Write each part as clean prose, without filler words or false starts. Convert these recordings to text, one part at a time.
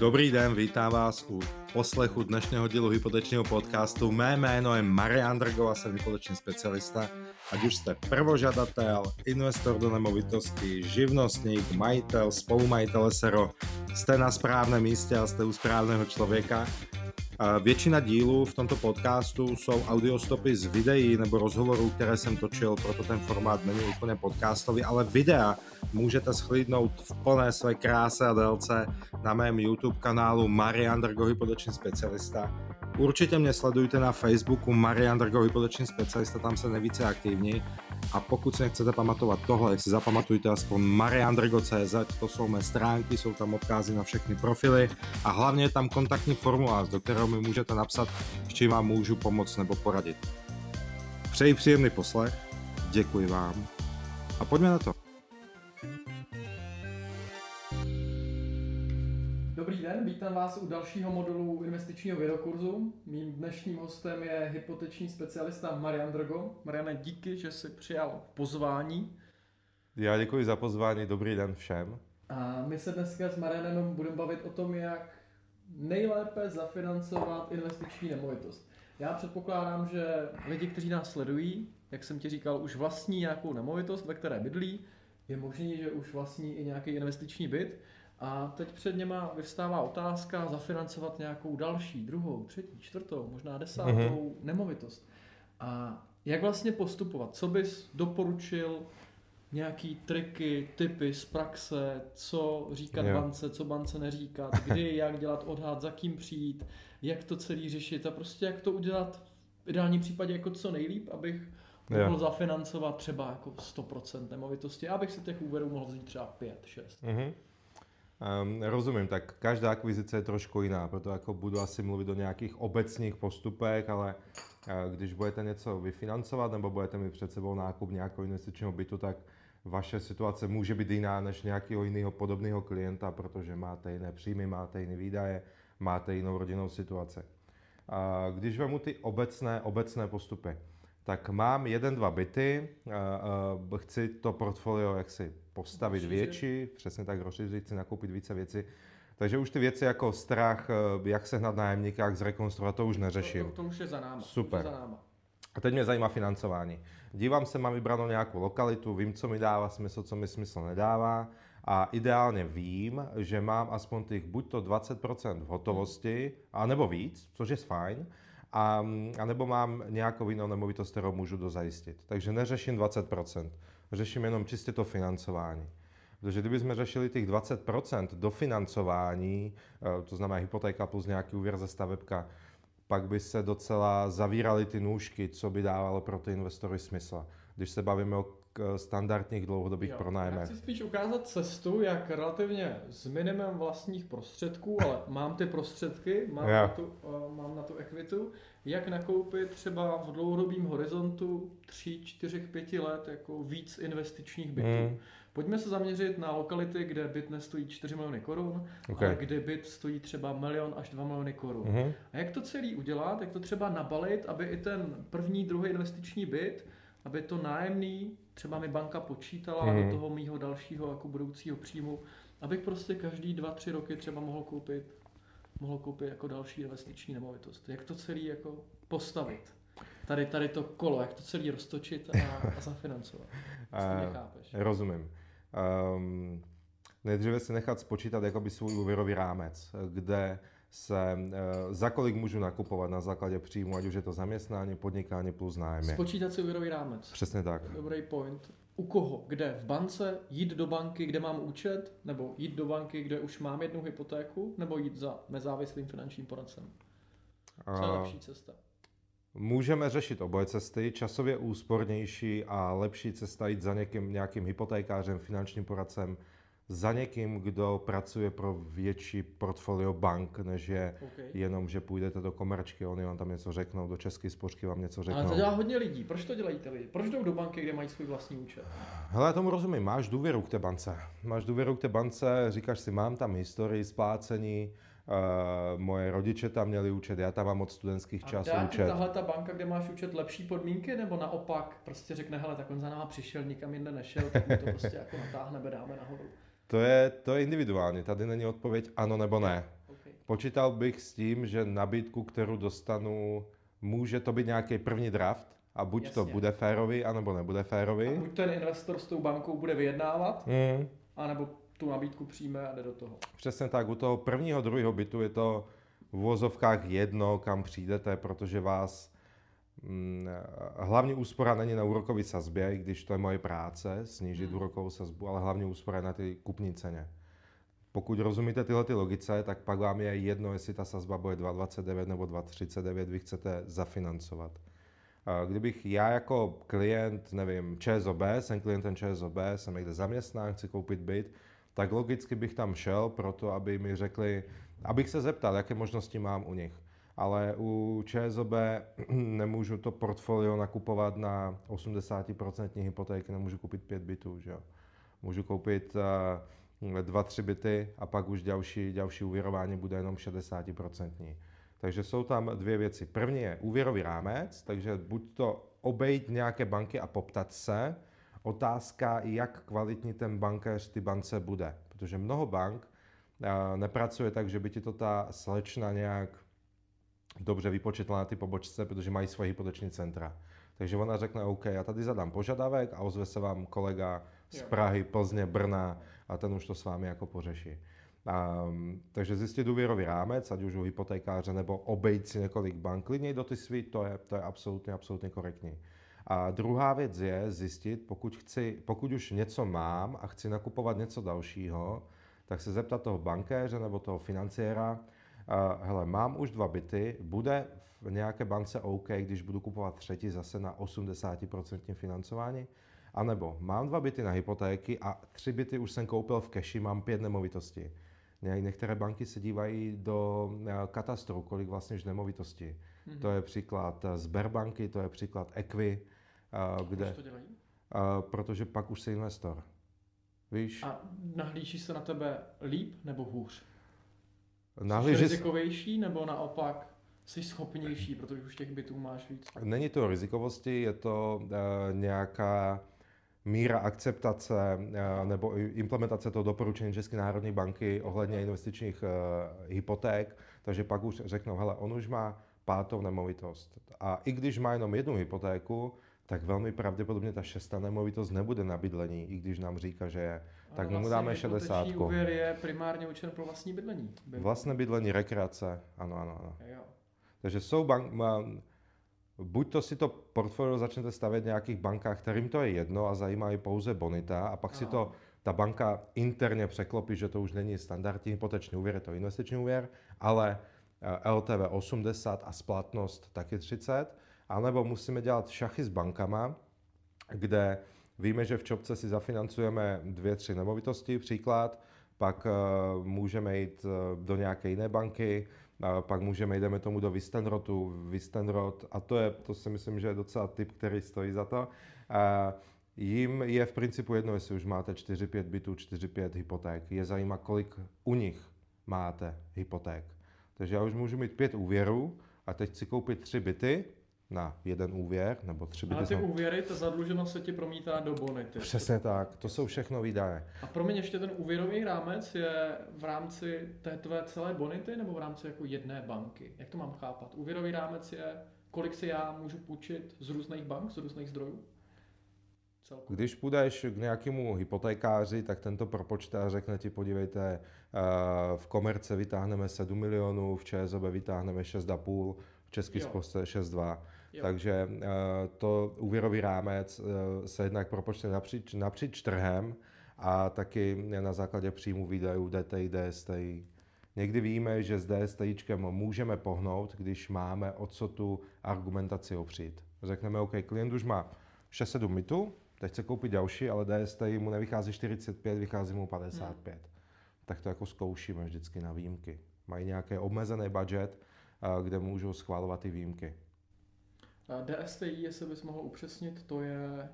Dobrý den, vítám vás u poslechu dnešného dílu hypotečního podcastu. Mé jméno je Marian Drgový, jsem hypoteční specialista. Ať už jste prvožadatel, investor do nemovitosti, živnostník, majitel, spolumajitel SRO, jste na správném místě a jste u správného člověka. Většina dílů v tomto podcastu jsou audiostopy z videí nebo rozhovorů, které jsem točil, proto ten formát není úplně podcastový, ale videa můžete shlídnout v plné své kráse a délce na mém YouTube kanálu Marian Drgový podléčný specialista. Určitě mě sledujte na Facebooku Marian Drgový podléčný specialista, tam jsem nejvíce aktivní. A pokud si nechcete pamatovat tohle, tak si zapamatujte aspoň marieandre.cz, to jsou mé stránky, jsou tam odkazy na všechny profily a hlavně je tam kontaktní formulář, do kterého mi můžete napsat, s čím vám můžu pomoct nebo poradit. Přeji příjemný poslech, děkuji vám a pojďme na to. Dobrý den, vítám vás u dalšího modulu investičního videokurzu. Mým dnešním hostem je hypoteční specialista Marian Drgový. Mariane, díky, že jsi přijal pozvání. Já děkuji za pozvání, dobrý den všem. A my se dneska s Marianem budeme bavit o tom, jak nejlépe zafinancovat investiční nemovitost. Já předpokládám, že lidi, kteří nás sledují, jak jsem ti říkal, už vlastní nějakou nemovitost, ve které bydlí. Je možné, že už vlastní i nějaký investiční byt. A teď před něma vyvstává otázka zafinancovat nějakou další, druhou, třetí, čtvrtou, možná desátou nemovitost. A jak vlastně postupovat? Co bys doporučil? Nějaký triky, tipy z praxe, co říkat bance, co bance neříkat, kdy, jak dělat odhad, za kým přijít, jak to celý řešit a prostě jak to udělat v ideálním případě jako co nejlíp, abych mohl zafinancovat třeba jako 100% nemovitosti, abych si těch úvěrů mohl vzít třeba 5, 6. Rozumím, tak každá akvizice je trošku jiná, proto jako budu asi mluvit o nějakých obecných postupech, ale když budete něco vyfinancovat nebo budete mít před sebou nákup nějakého investičního bytu, tak vaše situace může být jiná než nějakého jiného podobného klienta, protože máte jiné příjmy, máte jiné výdaje, máte jinou rodinnou situaci. Když vemu ty obecné postupy, tak mám 1-2 byty, chci to portfolio jaksi postavit větší, přesně tak rozšířit, chci nakoupit více věci. Takže už ty věci jako strach, jak sehnat nájemníka, jak zrekonstruovat, to už neřeším. To už je za náma. Super. Za náma. A teď mě zajímá financování. Dívám se, mám vybranou nějakou lokalitu, vím, co mi dává smysl, co mi smysl nedává a ideálně vím, že mám aspoň těch buď to 20% v hotovosti, anebo víc, což je fajn, a nebo mám nějakou jinou nemovitost, kterou můžu dozajistit. Takže neřeším 20%, řeším jenom čistě to financování. Protože kdybychom řešili těch 20% dofinancování, to znamená hypotéka plus nějaký úvěr ze stavebka, pak by se docela zavíraly ty nůžky, co by dávalo pro ty investory smysl. Když se bavíme o standardních dlouhodobých pronájmech. Já chci spíš ukázat cestu, jak relativně s minimem vlastních prostředků, ale mám ty prostředky, mám na tu ekvitu, jak nakoupit třeba v dlouhodobém horizontu 3, 4, 5 let jako víc investičních bytů. Pojďme se zaměřit na lokality, kde byt nestojí 4 miliony korun, ale kde byt stojí třeba 1 milion až 2 miliony korun. A jak to celý udělat, jak to třeba nabalit, aby i ten první, druhý investiční byt, aby to nájemný, třeba mi banka počítala do toho mýho dalšího jako budoucího příjmu, abych prostě každý 2-3 roky třeba mohl koupit jako další investiční nemovitost. Jak to celý jako postavit? Tady to kolo, jak to celý roztočit a zafinancovat? Nechápeš? Rozumím. Nejdříve si nechat spočítat jakoby svůj úvěrový rámec, kde se, za kolik můžu nakupovat na základě příjmu, ať už je to zaměstnání, podnikání plus nájmy. Spočítat si úvěrový rámec. Přesně tak. Dobrý point. U koho? Kde? V bance? Jít do banky, kde mám účet? Nebo jít do banky, kde už mám jednu hypotéku? Nebo jít za nezávislým finančním poradcem? Co je lepší cesta? Můžeme řešit oboje cesty. Časově úspornější a lepší cesta jít za někým, nějakým hypotékářem, finančním poradcem, za někým, kdo pracuje pro větší portfolio bank, než je jenom, že půjdete do Komerčky, oni vám tam něco řeknou, do České spořky vám něco řeknou. Ale to dělá hodně lidí. Proč to dělají ty lidi? Proč jdou do banky, kde mají svůj vlastní účet? Hele, já tomu rozumím. Máš důvěru k té bance. Říkáš si, mám tam historii splácení, moje rodiče tam měli účet, já tam mám od studentských časů účet. A dá tahle ta banka, kde máš účet, lepší podmínky, nebo naopak prostě řekne, hele, tak on za náma přišel, nikam jinde nešel, tak mu to prostě jako natáhne, dáme nahoru. To je individuální, tady není odpověď ano nebo ne. Počítal bych s tím, že nabídku, kterou dostanu, může to být nějaký první draft a buď jasně. to bude férový, anebo nebude férový. A buď ten investor s tou bankou bude vyjednávat, anebo tu nabídku přijme a jde do toho. Přesně tak, u toho prvního, druhého bytu je to v vozovkách jedno, kam přijdete, protože vás hlavně úspora není na úrokové sazbě, i když to je moje práce, snížit úrokovou sazbu, ale hlavně úspora je na té kupní ceně. Pokud rozumíte tyhle logice, tak pak vám je jedno, jestli ta sazba bude 2,29 nebo 2,39, vy chcete zafinancovat. Kdybych já jako klient, nevím, ČSOB, jsem klientem ČSOB, jsem někde zaměstnán, chci koupit byt, tak logicky bych tam šel proto, aby mi řekli, abych se zeptal, jaké možnosti mám u nich. Ale u ČSOB nemůžu to portfolio nakupovat na 80% hypotéky, nemůžu koupit 5 bytů, že jo. Můžu koupit 2-3 byty a pak už další úvěrování bude jenom 60%. Takže jsou tam dvě věci. První je úvěrový rámec, takže buď to obejít nějaké banky a poptat se. Otázka, jak kvalitní ten bankéř ty bance bude. Protože mnoho bank nepracuje tak, že by ti to ta slečna nějak dobře vypočetla na ty pobočce, protože mají svoje hypoteční centra. Takže ona řekne, OK, já tady zadám požadavek a ozve se vám kolega z Prahy, Plzně, Brna a ten už to s vámi jako pořeší. Takže zjistit úvěrový rámec, ať už u hypotékáře nebo obejít si několik bank, klidně do ty svý, to je absolutně korektní. A druhá věc je zjistit, pokud už něco mám a chci nakupovat něco dalšího, tak se zeptat toho bankéře nebo toho financiéra, hele, mám už 2 byty, bude v nějaké bance OK, když budu kupovat třetí zase na 80% financování, anebo mám 2 byty na hypotéky a 3 byty už jsem koupil v keši, mám 5 nemovitostí. Některé banky se dívají do katastru, kolik vlastně už nemovitostí. Mm-hmm. To je příklad Sberbanky, to je příklad Equi. Kde to dělají? Protože pak už jsi investor. Víš? A nahlíží se na tebe líp nebo hůř? Jsi rizikovější nebo naopak jsi schopnější, protože už těch bytů máš víc? Není to rizikovosti, je to nějaká míra akceptace nebo implementace toho doporučení České národní banky ohledně investičních hypoték, takže pak už řeknou, hele, on už má 5. nemovitost a i když má jenom 1 hypotéku, tak velmi pravděpodobně ta 6. nemovitost nebude na bydlení, i když nám říká, že je. Tak ano, mu vlastně dáme 60. úvěr je primárně určen pro vlastní bydlení. Vlastné bydlení, rekreace, ano. Jo. Takže jsou banky, buď to si to portfolio začnete stavět v nějakých bankách, kterým to je jedno a zajímá je pouze bonita a pak si to ta banka interně překlopí, že to už není standardní hypoteční úvěr, je to investiční úvěr, ale LTV 80 a splatnost taky 30, anebo musíme dělat šachy s bankama, kde víme, že v ČOBce si zafinancujeme 2-3 nemovitosti, příklad, pak můžeme jít do nějaké jiné banky, pak můžeme jít tomu do Wüstenrot a to si myslím, že je docela tip, který stojí za to. Jim je v principu jedno, jestli už máte 4-5 bytů, 4-5 hypoték. Je zajímá, kolik u nich máte hypoték. Takže já už můžu mít 5 úvěrů a teď si koupit 3 byty na 1 úvěr, nebo 3 byty. Ale ty úvěry, ta zadluženost se ti promítá do bonity. Přesně tak, to jsou všechno výdaje. A promiň, ještě ten úvěrový rámec je v rámci té tvé celé bonity, nebo v rámci jako jedné banky? Jak to mám chápat? Úvěrový rámec je, kolik si já můžu půjčit z různých bank, z různých zdrojů? Celkově. Když půjdeš k nějakému hypotékáři, tak tento propočítá a řekne ti, podívejte, v Komerce vytáhneme 7 milionů, v ČSOB vytáhneme 6,5, v České spořitelně 6,2. Jo. Takže to úvěrový rámec se jednak propočte napříč trhem a taky na základě příjmu výdajů DTI, DSTI. Někdy víme, že s DSTIčkem můžeme pohnout, když máme o co tu argumentaci opřít. Řekneme, OK, klient už má 6-7 bytů, teď chce koupit další, ale DSTI mu nevychází 45, vychází mu 55. Tak to jako zkoušíme vždycky na výjimky. Mají nějaký omezený budget, kde můžou schvalovat i výjimky. DSTI, jestli bys mohl upřesnit, to je?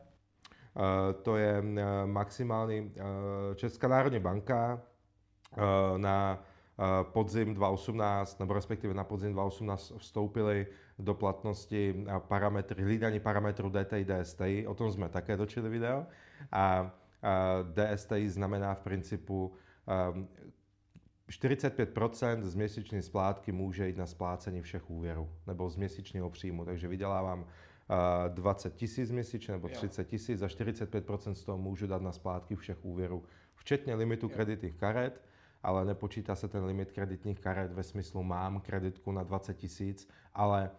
To je maximální Česká národní banka na podzim 2018, nebo respektive na podzim 2018 vstoupily do platnosti parametry, hlídání parametrů DTI, DSTI, o tom jsme také točili video. A DSTI znamená v principu 45% z měsíční splátky může jít na splácení všech úvěrů nebo z měsíčního příjmu, takže vydělávám 20 tisíc měsíčně nebo 30 tisíc, za 45% z toho můžu dát na splátky všech úvěrů, včetně limitu kreditních karet, ale nepočítá se ten limit kreditních karet ve smyslu mám kreditku na 20 tisíc, ale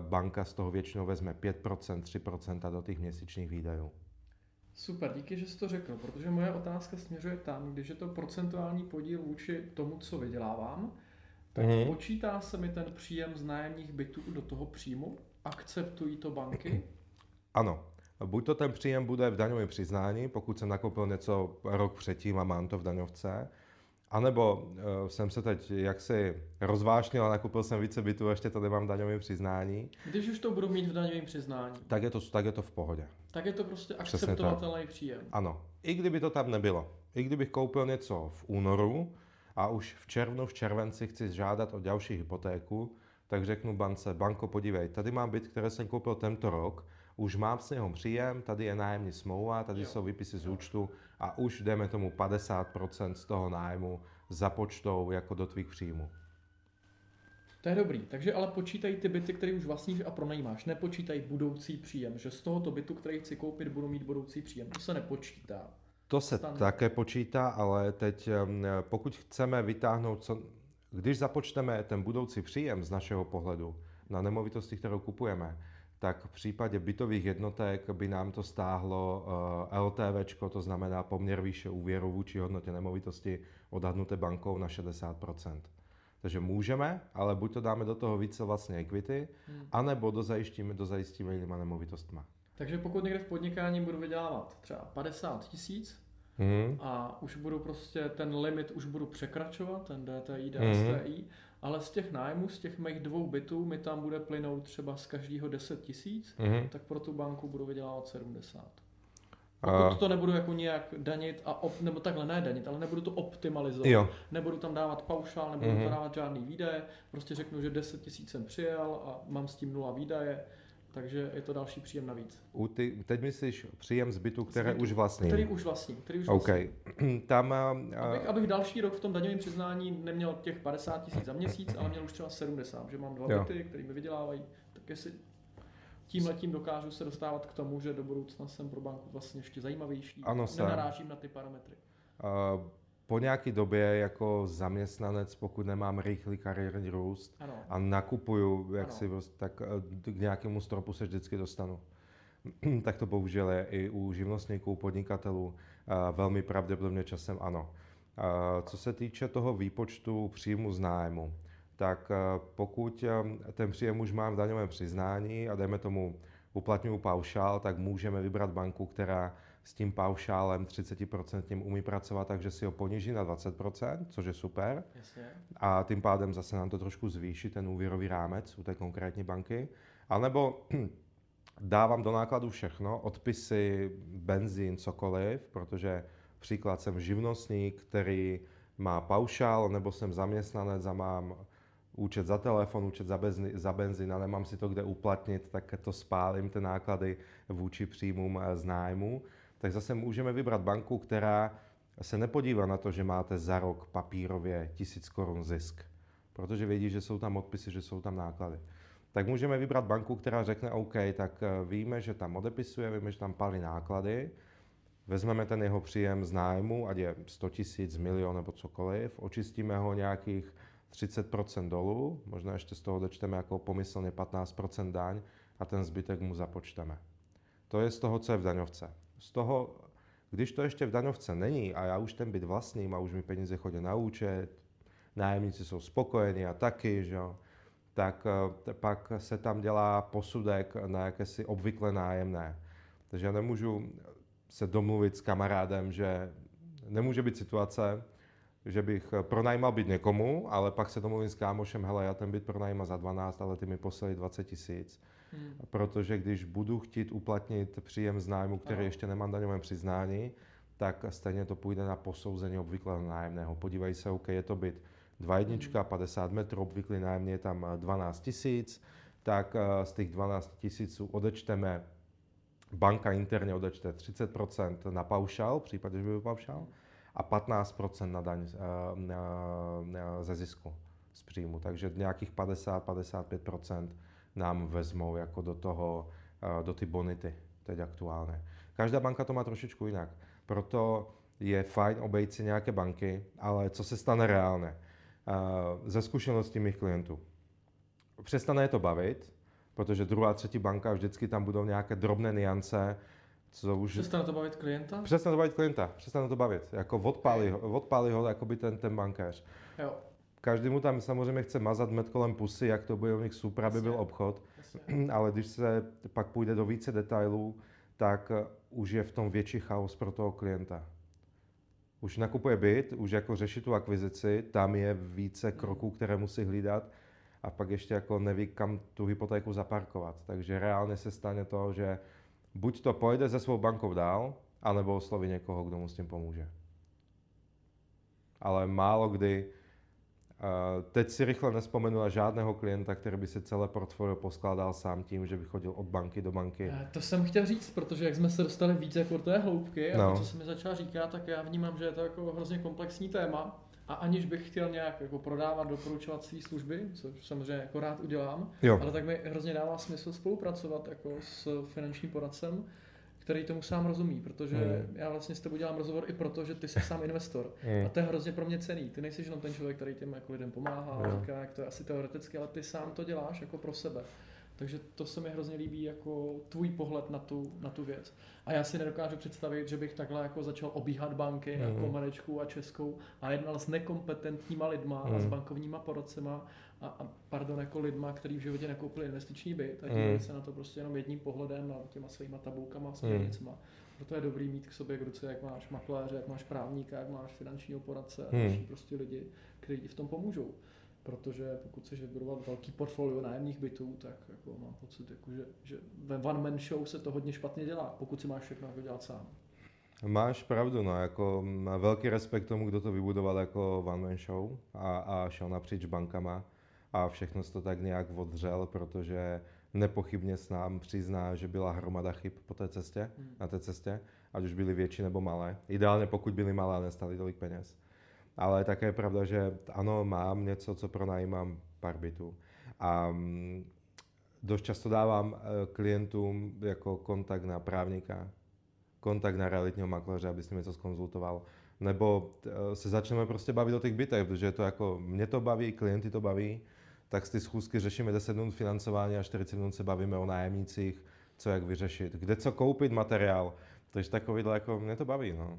banka z toho většinou vezme 5%, 3% do těch měsíčních výdajů. Super, díky, že jsi to řekl, protože moje otázka směřuje tam, když je to procentuální podíl vůči tomu, co vydělávám, tak počítá se mi ten příjem z nájemních bytů do toho příjmu? Akceptují to banky? Ano. Buď to ten příjem bude v daňovém přiznání, pokud jsem nakoupil něco rok předtím a mám to v daňovce, anebo jsem se teď jaksi rozvášnil a nakoupil jsem více bytů a ještě to nemám v daňovém přiznání. Když už to budu mít v daňovém přiznání. Tak je to v pohodě. Tak je to prostě akceptovatelný příjem. Ano. I kdyby to tam nebylo. I kdybych koupil něco v únoru a už v červnu, v červenci chci žádat o další hypotéku, tak řeknu bance, banko, podívej, tady mám byt, který jsem koupil tento rok, už mám s něho příjem, tady je nájemní smlouva, tady jsou výpisy z účtu a už jdeme tomu 50% z toho nájmu započtou jako do tvých příjmů. To je dobrý, takže ale počítají ty byty, které už vlastníš a pronajímáš, nepočítají budoucí příjem, že z tohoto bytu, který chci koupit, budu mít budoucí příjem, to se nepočítá. To se také počítá, ale teď pokud chceme vytáhnout Když započteme ten budoucí příjem z našeho pohledu na nemovitosti, kterou kupujeme, tak v případě bytových jednotek by nám to stáhlo LTVčko, to znamená poměr výše úvěru vůči hodnotě nemovitosti odhadnuté bankou na 60%. Takže můžeme, ale buď to dáme do toho více vlastně equity, anebo dozajistíme jinýma nemovitostma. Takže pokud někde v podnikání budu vydělávat třeba 50 tisíc, a už budu prostě ten limit už budu překračovat, ten DTI, DSTI, ale z těch nájmů, z těch mých dvou bytů mi tam bude plynout třeba z každého 10 tisíc, tak pro tu banku budu vydělávat 70. Pokud to nebudu jako nějak danit, nebo takhle ne danit, ale nebudu to optimalizovat, nebudu tam dávat paušál, nebudu tam dávat žádný výdaje, prostě řeknu, že 10 tisíc jsem přijal a mám s tím 0 výdaje. Takže je to další příjem navíc. Teď myslíš příjem z bytu, které už vlastním? Který už vlastním. Okay. Abych další rok v tom daňovém přiznání neměl těch 50 tisíc za měsíc, ale měl už třeba 70, že mám dva byty, které mi vydělávají. Tak jestli tímhletím dokážu se dostávat k tomu, že do budoucna jsem pro banku vlastně ještě zajímavější. Ano, nenarážím na ty parametry. Po nějaké době jako zaměstnanec, pokud nemám rychlý kariérní růst a nakupuju, tak k nějakému stropu se vždycky dostanu. Tak to bohužel je i u živnostníků, podnikatelů, velmi pravděpodobně časem ano. Co se týče toho výpočtu příjmu z nájmu, tak pokud ten příjem už mám v daňovém přiznání a dejme tomu uplatňuju paušál, tak můžeme vybrat banku, která s tím paušálem 30% umí pracovat, takže si ho poníží na 20%, což je super. A tím pádem zase nám to trošku zvýší ten úvěrový rámec u té konkrétní banky. A nebo dávám do nákladu všechno, odpisy, benzín, cokoliv, protože příklad jsem živnostník, který má paušál, nebo jsem zaměstnanec a mám účet za telefon, účet za benzín a nemám si to kde uplatnit, tak to spálím, ty náklady vůči příjmům z nájmu. Tak zase můžeme vybrat banku, která se nepodívá na to, že máte za rok papírově 1000 korun zisk, protože vědí, že jsou tam odpisy, že jsou tam náklady. Tak můžeme vybrat banku, která řekne OK, tak víme, že tam odepisuje, víme, že tam pálí náklady, vezmeme ten jeho příjem z nájmu, ať je 100 tisíc, milion nebo cokoliv, očistíme ho nějakých 30% dolů, možná ještě z toho odečteme jako pomyslně 15% daň a ten zbytek mu započteme. To je z toho, co je v daňovce. Z toho, když to ještě v daňovce není a já už ten byt vlastním a už mi peníze chodí na účet, nájemníci jsou spokojeni a taky, že jo, tak pak se tam dělá posudek na jakési obvykle nájemné. Takže já nemůžu se domluvit s kamarádem, že nemůže být situace, že bych pronajímal byt někomu, ale pak se domluvím s kámošem, hele, já ten byt pronajímám za 12, ale ty mi poslali 20 tisíc. Protože když budu chtít uplatnit příjem z nájmu, který ještě nemám daňovém přiznání, tak stejně to půjde na posouzení obvyklého nájemného. Podívej se, OK, je to byt 2.1, 50 metrů, obvyklý nájemný je tam 12 tisíc, tak z těch 12 tisíců odečteme, banka interně odečte 30% na paušál, v případě, že by byl paušál, a 15% na daň ze zisku z příjmu. Takže nějakých 50-55% nám vezmou jako do toho, do ty bonity teď aktuálně. Každá banka to má trošičku jinak, proto je fajn obejít si nějaké banky, ale co se stane reálně? Ze zkušeností mých klientů. Přestane je to bavit, protože druhá, třetí banka, vždycky tam budou nějaké drobné niance, co už... Přestane to bavit klienta? Přestane to bavit klienta, přestane to bavit. Jako odpálí ho jakoby ten bankéř. Jo. Každý mu tam samozřejmě chce mazat med kolem pusy, jak to bude u nich super, aby byl obchod, ale když se pak půjde do více detailů, tak už je v tom větší chaos pro toho klienta. Už nakupuje byt, už jako řeší tu akvizici, tam je více kroků, které musí hlídat a pak ještě jako neví, kam tu hypotéku zaparkovat. Takže reálně se stane to, že buď to pojde se svou bankou dál, anebo osloví někoho, kdo mu s tím pomůže. Ale málo kdy... Teď si rychle nespomenu na žádného klienta, který by si celé portfolio poskládal sám tím, že by chodil od banky do banky. To jsem chtěl říct, protože jak jsme se dostali více jako do té hloubky a to, co se mi začala říkat, tak já vnímám, že je to jako hrozně komplexní téma a aniž bych chtěl nějak jako prodávat, doporučovat své služby, což samozřejmě jako rád udělám, ale tak mi hrozně dává smysl spolupracovat jako s finančním poradcem, který tomu sám rozumí, protože já vlastně s tebou dělám rozhovor i proto, že ty jsi sám investor. A to je hrozně pro mě cenný. Ty nejsi jenom ten člověk, který těm jako lidem pomáhá a říká, jak to je asi teoreticky, ale ty sám to děláš jako pro sebe. Takže to se mi hrozně líbí jako tvůj pohled na tu věc. A já si nedokážu představit, že bych takhle jako začal obíhat banky, Komerečku a Českou a jednal s nekompetentníma lidma a s bankovníma poradcema a lidma, který v životě nekoupili investiční byt a dívali se na to prostě jenom jedním pohledem a těma svýma tabulkama a směrnicema. Proto je dobrý mít k sobě k ruce, jak máš makléře, jak máš právníka, jak máš finančního poradce a další prostě lidi, kteří ti v tom pomůžou. Protože pokud chceš vybudovat velký portfolio nájemních bytů, tak jako mám pocit, jako, že ve one man show se to hodně špatně dělá, pokud si máš všechno jako dělat sám. Máš pravdu, no, jako velký respekt tomu, kdo to vybudoval jako one man show a šel napříč bankama a všechno se to tak nějak odřel, protože nepochybně s nám přizná, že byla hromada chyb po té cestě, na té cestě, ať už byly větší nebo malé. Ideálně pokud byly malé a nestali tolik peněz. Ale také je pravda, že ano, mám něco, co pronajímám pár bytů. A dost často dávám klientům jako kontakt na právníka, kontakt na realitního makléře, aby s ním něco zkonzultoval. Nebo se začneme prostě bavit o těch bytech, protože to jako mě to baví, klienty to baví, tak z ty schůzky řešíme 10 minut financování a 40 minut se bavíme o nájemnících, co jak vyřešit, kde co koupit materiál. Takže takovýhle, jako mě to baví, no.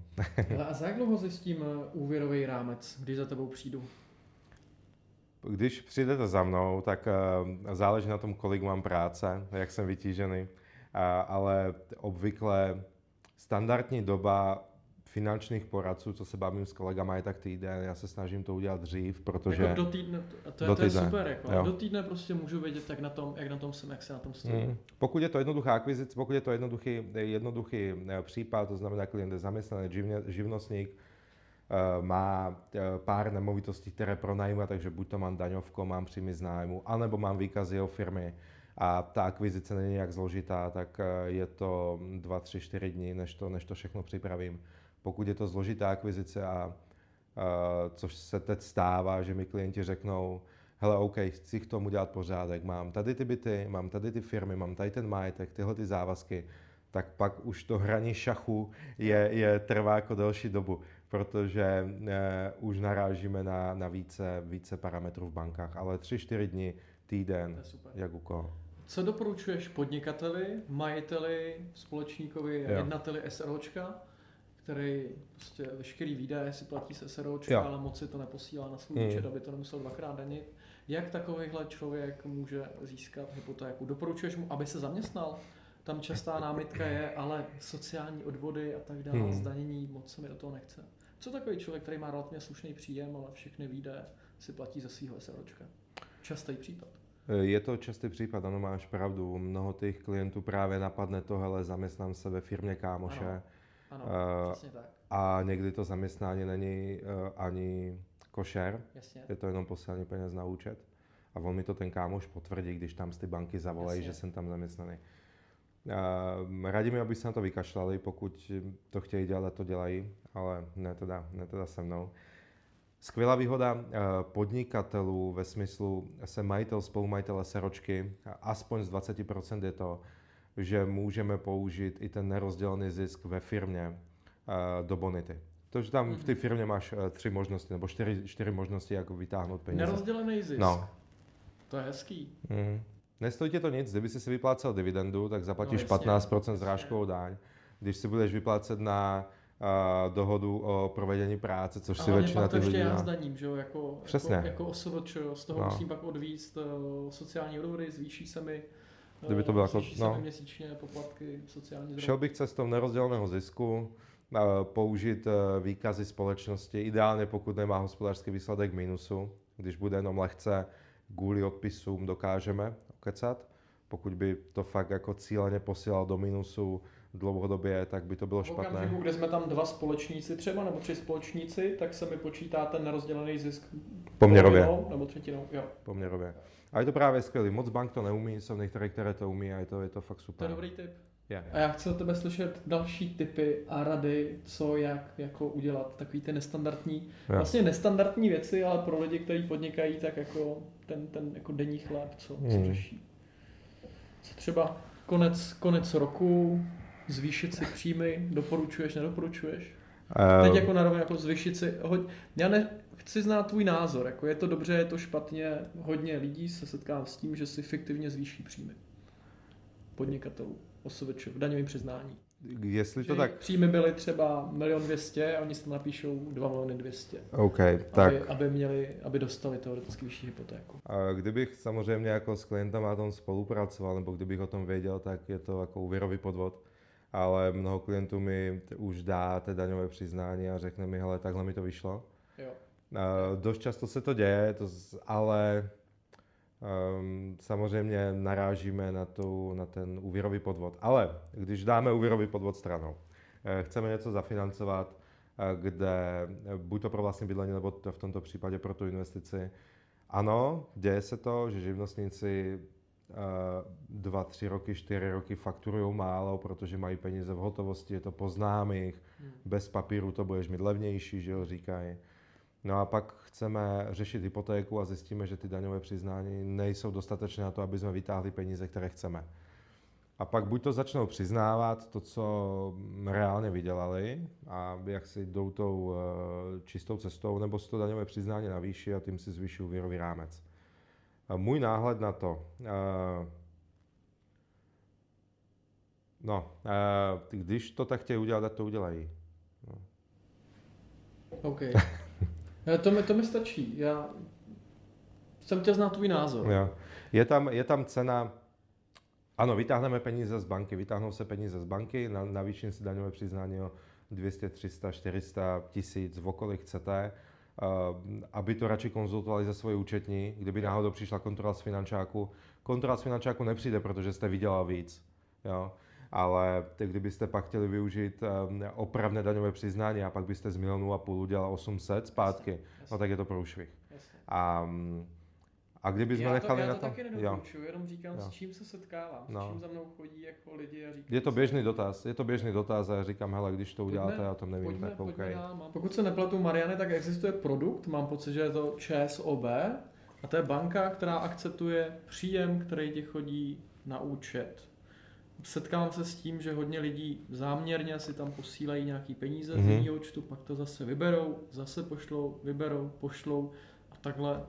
A za jak dlouho zjistím úvěrový rámec, když za tebou přijdu? Když přijdete za mnou, tak záleží na tom, kolik mám práce, jak jsem vytížený, ale obvykle standardní doba finančních poradců, co se bavím s kolegama, je tak týden, já se snažím to udělat dřív, protože... Jako do týdne, to je super, jako. Do týdne prostě můžu vědět, jak na tom jsem, jak se na tom stojím. Pokud je to jednoduchá akvizice, pokud je to jednoduchý případ, to znamená klient je zaměstnaný, živnostník, má pár nemovitostí, které pronajímá, takže buď to mám daňovko, mám příjmy z nájmu, anebo mám výkazy jeho firmy a ta akvizice není nějak složitá, tak je to 2, 3, 4 dní, než to všechno připravím. Pokud je to zložitá akvizice a což se teď stává, že mi klienti řeknou, hele, OK, chci k tomu dělat pořádek, mám tady ty byty, mám tady ty firmy, mám tady ten majetek, tyhle ty závazky, tak pak už to hraní šachu trvá jako delší dobu, protože už narážíme na více parametrů v bankách, ale 3-4 dní, týden, jak u koho. Co doporučuješ podnikateli, majiteli, společníkovi, jednateli SROčka, který prostě veškerý výdaje si platí se SROčka, ale moc si to neposílá na svůj účet, aby to nemusel dvakrát danit. Jak takovýhle člověk může získat hypotéku? Doporučuješ mu, aby se zaměstnal? Tam častá námitka je, ale sociální odvody a tak dále, zdanění, moc se mi do toho nechce. Co takový člověk, který má relativně slušný příjem, ale všechny výdaje si platí ze svého SROčka? Častý případ. Je to častý případ, ano, máš pravdu. Mnoho těch klientů právě napadne to, hele, zaměstnám se ve firmě kámoše. Ano, přesně tak. A někdy to zaměstnání není ani košer, je to jenom posílání peněz na účet. A on mi to ten kámoš potvrdí, když tam z ty banky zavolají, že jsem tam zaměstnaný. Radíme, aby se na to vykašlali, pokud to chtějí dělat, to dělají, ale ne teda se mnou. Skvělá výhoda podnikatelů ve smyslu se majitel, spolumajitele seročky, aspoň z 20% je to, že můžeme použít i ten nerozdělený zisk ve firmě do bonity. Takže tam v té firmě máš 3 možnosti nebo 4 možnosti, jak vytáhnout peníze. Nerozdělený zisk. No. To je hezký. Mm. Nestojí tě to nic, kdyby si vyplácel dividendu, tak zaplatíš 15% zrážkovou daň. Když si budeš vyplácet na dohodu o provedení práce, což si většina těch lidí... Ale pak to ještě já zdaním, že jo, jako OSVČ, z toho musím pak odvíct sociální odvody, zvýší se mi měsíčně poplatky sociální zdroje. Šel bych cestou nerozděleného zisku, použít výkazy společnosti, ideálně pokud nemá hospodářský výsledek minusu, když bude jenom lehce, kvůli odpisům dokážeme okecat. Pokud by to fakt jako cíleně posílal do minusu dlouhodobě, tak by to bylo špatné. V okamžiku, kde jsme tam 2 společníci třeba, nebo 3 společníci, tak se mi počítá ten nerozdělený zisk poměrově. Nebo třetinou, jo. Poměrově. A je to právě skvělý. Moc bank to neumí, jsou některé, které to umí a je to fakt super. To je dobrý tip. Yeah. A já chci od tebe slyšet další tipy a rady, co, jak jako udělat takový ty nestandardní věci, ale pro lidi, kteří podnikají, tak jako ten jako denní chléb, co řeší. Co třeba konec roku, zvýšit si příjmy, doporučuješ, nedoporučuješ? Teď jako narovně jako zvýšit si, chci znát tvůj názor, jako je to dobře, je to špatně, hodně lidí se setkává s tím, že si fiktivně zvýší příjmy podnikatelů. OSVČ v daňovém přiznání. Jestli to tak... Příjmy byly třeba 1 200 000 a oni si napíšou 2 200 000. Okay, aby dostali teoreticky vyšší hypotéku. A kdybych samozřejmě jako s klientem na tom spolupracoval, nebo kdybych o tom věděl, tak je to jako úvěrový podvod. Ale mnoho klientů mi už dá té daňové přiznání a řekne mi, hele, takhle mi to vyšlo. Jo. Dost často se to děje, ale... samozřejmě narážíme na ten úvěrový podvod, ale když dáme úvěrový podvod stranou, chceme něco zafinancovat, kde buď to pro vlastní bydlení, nebo to v tomto případě pro tu investici. Ano, děje se to, že živnostníci 2, 3 roky, 4 roky fakturují málo, protože mají peníze v hotovosti, je to po známých, bez papíru to budeš mít levnější, že jo, říkají. No a pak chceme řešit hypotéku a zjistíme, že ty daňové přiznání nejsou dostatečné na to, aby jsme vytáhli peníze, které chceme. A pak buď to začnou přiznávat to, co reálně vydělali a jak si jdou tou čistou cestou, nebo si to daňové přiznání navýší a tím si zvýší úvěrový rámec. Můj náhled na to. Když to tak chtějí udělat, to udělají. No. OK. To mi stačí. Já jsem chtěl znát tvůj názor. Jo. Je tam cena... Ano, vytáhneme peníze z banky. Vytáhnou se peníze z banky, navýším si daňové přiznání o 200, 300, 400 tisíc, v okolí chcete, aby to radši konzultovali se svoji účetní, kdyby náhodou přišla kontrola z finančáku. Kontrola z finančáku nepřijde, protože jste vydělal víc. Jo? Ale kdybyste pak chtěli využít opravné daňové přiznání a pak byste z 1,5 milionu udělali 800 zpátky, jasný. No tak je to průšvih. A kdyby jsme nechali na to... Já to taky nedoporučuji, jenom říkám, s čím se setkávám, s čím za mnou chodí jako lidi a říkám... Je to běžný dotaz a já říkám, hele, když to uděláte, já to nevím, tak koukej. Pokud se nepletu, Mariane, tak existuje produkt, mám pocit, že je to ČSOB, a to je banka, která akceptuje příjem, který ti chodí na účet. Setkávám se s tím, že hodně lidí záměrně si tam posílají nějaký peníze z jiného účtu, pak to zase vyberou, zase pošlou, vyberou, pošlou a takhle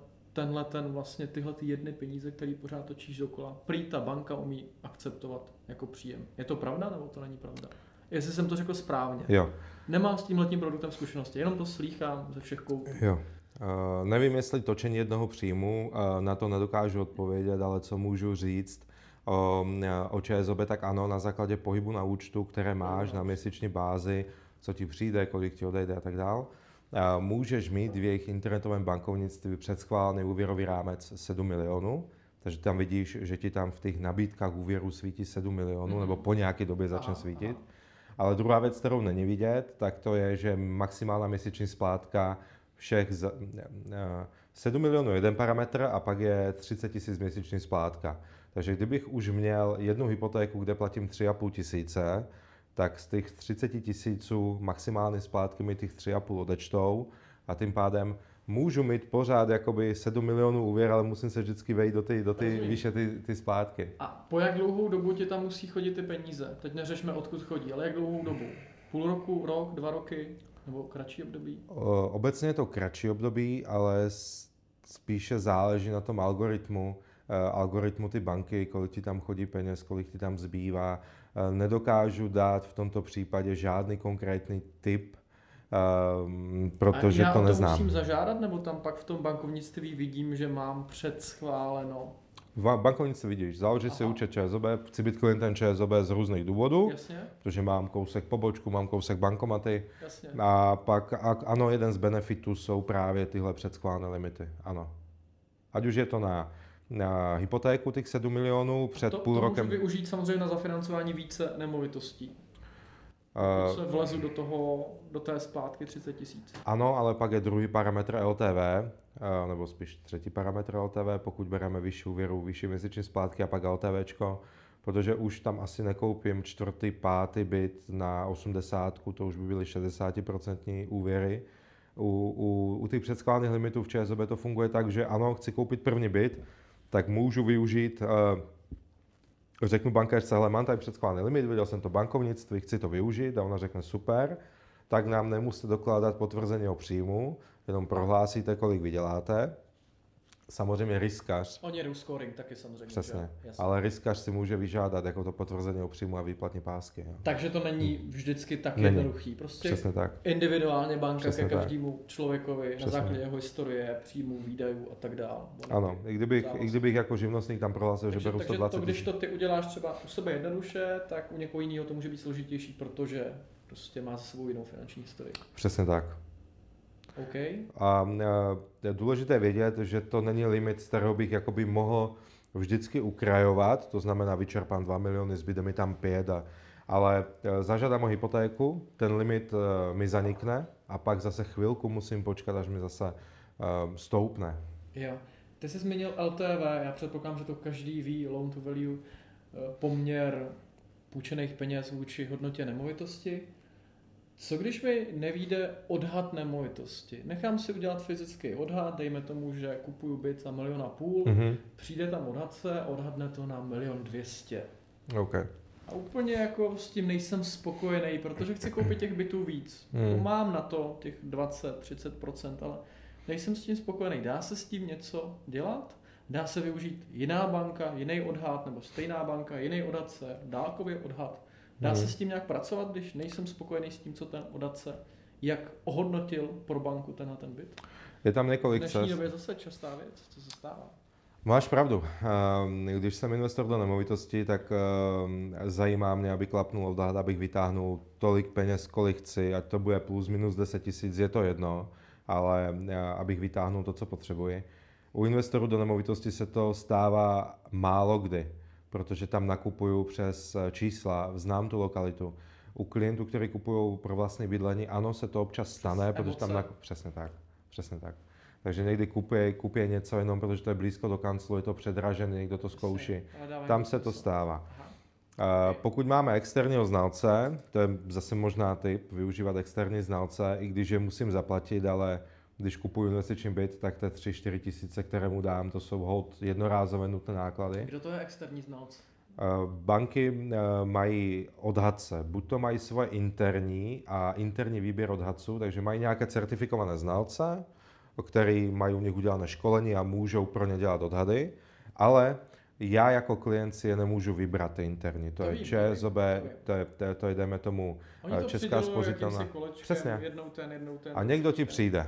tyhle jedny peníze, které pořád točíš dokola, prý ta banka umí akceptovat jako příjem. Je to pravda, nebo to není pravda? Jestli jsem to řekl správně. Jo. Nemám s tímhletím produktem zkušenosti, jenom to slýchám ze všech koutů. Jo. Nevím, jestli točení jednoho příjmu, na to nedokážu odpovědět, ale co můžu říct, o ČSOB, tak ano, na základě pohybu na účtu, které máš na měsíční bázi, co ti přijde, kolik ti odejde a tak dál, můžeš mít v jejich internetovém bankovnictví předschválený úvěrový rámec 7 milionů, takže tam vidíš, že ti tam v těch nabídkách úvěru svítí 7 milionů, nebo po nějaké době začne svítit. Ale druhá věc, kterou není vidět, tak to je, že maximální měsíční splátka všech 7 milionů jeden parametr a pak je 30 000 měsíční splátka. Takže kdybych už měl jednu hypotéku, kde platím 3,5 tisíce, tak z těch 30 tisíců maximální splátky mi těch 3,5 odečtou a tím pádem můžu mít pořád jakoby 7 milionů úvěr, ale musím se vždycky vejít do té výše ty splátky. A po jak dlouhou dobu ti tam musí chodit ty peníze? Teď neřešme, odkud chodí, ale jak dlouhou dobu? Půl roku, rok, 2 roky? Nebo kratší období? Obecně je to kratší období, ale spíše záleží na tom algoritmu ty banky, kolik ti tam chodí peněz, kolik ti tam zbývá. Nedokážu dát v tomto případě žádný konkrétní tip, protože to neznám. Já to musím zažádat, nebo tam pak v tom bankovnictví vidím, že mám předschváleno? V bankovnici vidíš, založí si účet ČSOB, chci být klientem ČSOB z různých důvodů, jasně, protože mám kousek pobočku, mám kousek bankomaty, jasně, a pak ano, jeden z benefitů jsou právě tyhle předschválené limity, ano. Ať už je to na hypotéku těch 7 milionů před půl rokem. To můžu využít samozřejmě na zafinancování více nemovitostí. Se vlezu do té splátky 30 tisíc. Ano, ale pak je druhý parametr LTV, nebo spíš třetí parametr LTV, pokud bereme vyšší úvěru, vyšší měsíční splátky a pak LTVčko, protože už tam asi nekoupím čtvrtý, pátý byt na 80, to už by byly 60% úvěry. U těch předschválených limitů v ČSOB to funguje tak, že ano, chci koupit první byt, tak můžu využít... Řeknu bankařce, hele, mám tady předschválený limit, viděl jsem to bankovnictví, chci to využít, a ona řekne super, tak nám nemusíte dokládat potvrzení o příjmu, jenom prohlásíte, kolik vyděláte. Samozřejmě riskař. On je scoring taky samozřejmě. Přesně, ale riskař si může vyžádat jako to potvrzení o příjmu a výplatní pásky. Jo. Takže to není vždycky tak jednoduchý. Prostě přesně tak. Individuálně banka přesně ke každému člověkovi přesně na základě jeho historie, příjmů, výdajů a tak dále. Ano, i kdybych jako živnostník tam prohlásil, že beru 120 000. Když to ty uděláš třeba u sebe jednoduše, tak u někoho jiného to může být složitější, protože prostě má za sebou jinou finanční historii. Přesně tak. Okay. A je důležité vědět, že to není limit, z kterého bych jakoby mohl vždycky ukrajovat, to znamená vyčerpám 2 miliony, zbyde mi tam 5, ale zažádám o hypotéku, ten limit mi zanikne a pak zase chvilku musím počkat, až mi zase stoupne. Jo. Ty jsi zmínil LTV, já předpokládám, že to každý ví, loan to value, poměr půjčených peněz vůči hodnotě nemovitosti. Co když mi nevyjde odhad nemovitosti? Nechám si udělat fyzický odhad, dejme tomu, že kupuju byt za 1,5 milionu, přijde tam odhadce, odhadne to na 1,2 milionu. Okay. A úplně jako s tím nejsem spokojený, protože chci koupit těch bytů víc. Mám na to těch 20-30%, ale nejsem s tím spokojený. Dá se s tím něco dělat? Dá se využít jiná banka, jiný odhad, nebo stejná banka, jiný odhadce, dálkový odhad? Dá se s tím nějak pracovat, když nejsem spokojený s tím, co ten odhadce, jak ohodnotil pro banku tenhle ten byt? Je tam několik cest. V dnešní době je zase častá věc, co se stává. Máš pravdu. Když jsem investor do nemovitosti, tak zajímá mě, aby klapnul odhad, abych vytáhnul tolik peněz, kolik chci, ať to bude plus minus 10 tisíc, je to jedno, ale abych vytáhnul to, co potřebuji. U investorů do nemovitosti se to stává málo kdy, protože tam nakupuju přes čísla, znám tu lokalitu. U klientů, kteří kupují pro vlastní bydlení, ano, se to občas stane, protože tam přesně tak. Takže někdy kupuje něco jenom, protože to je blízko do kanclu, je to předražené, někdo to zkouší. Tam se to stává. Pokud máme externího znalce, to je zase možná tip, využívat externí znalce, i když je musím zaplatit, ale když kupuju investiční byt, tak to je 3-4 tisíce, které mu dám, to jsou holt jednorázové nutné náklady. Kdo to je externí znalec? Banky mají odhadce, buď to mají svoje interní a interní výběr odhadců, takže mají nějaké certifikované znalce, který mají u nich udělané školení a můžou pro ně dělat odhady, ale já jako klient si je nemůžu vybrat ty interní, to je ČSOB, to je jdeme tomu Česká spořitelna. Přesně. Jednou ten, a někdo ti přijde,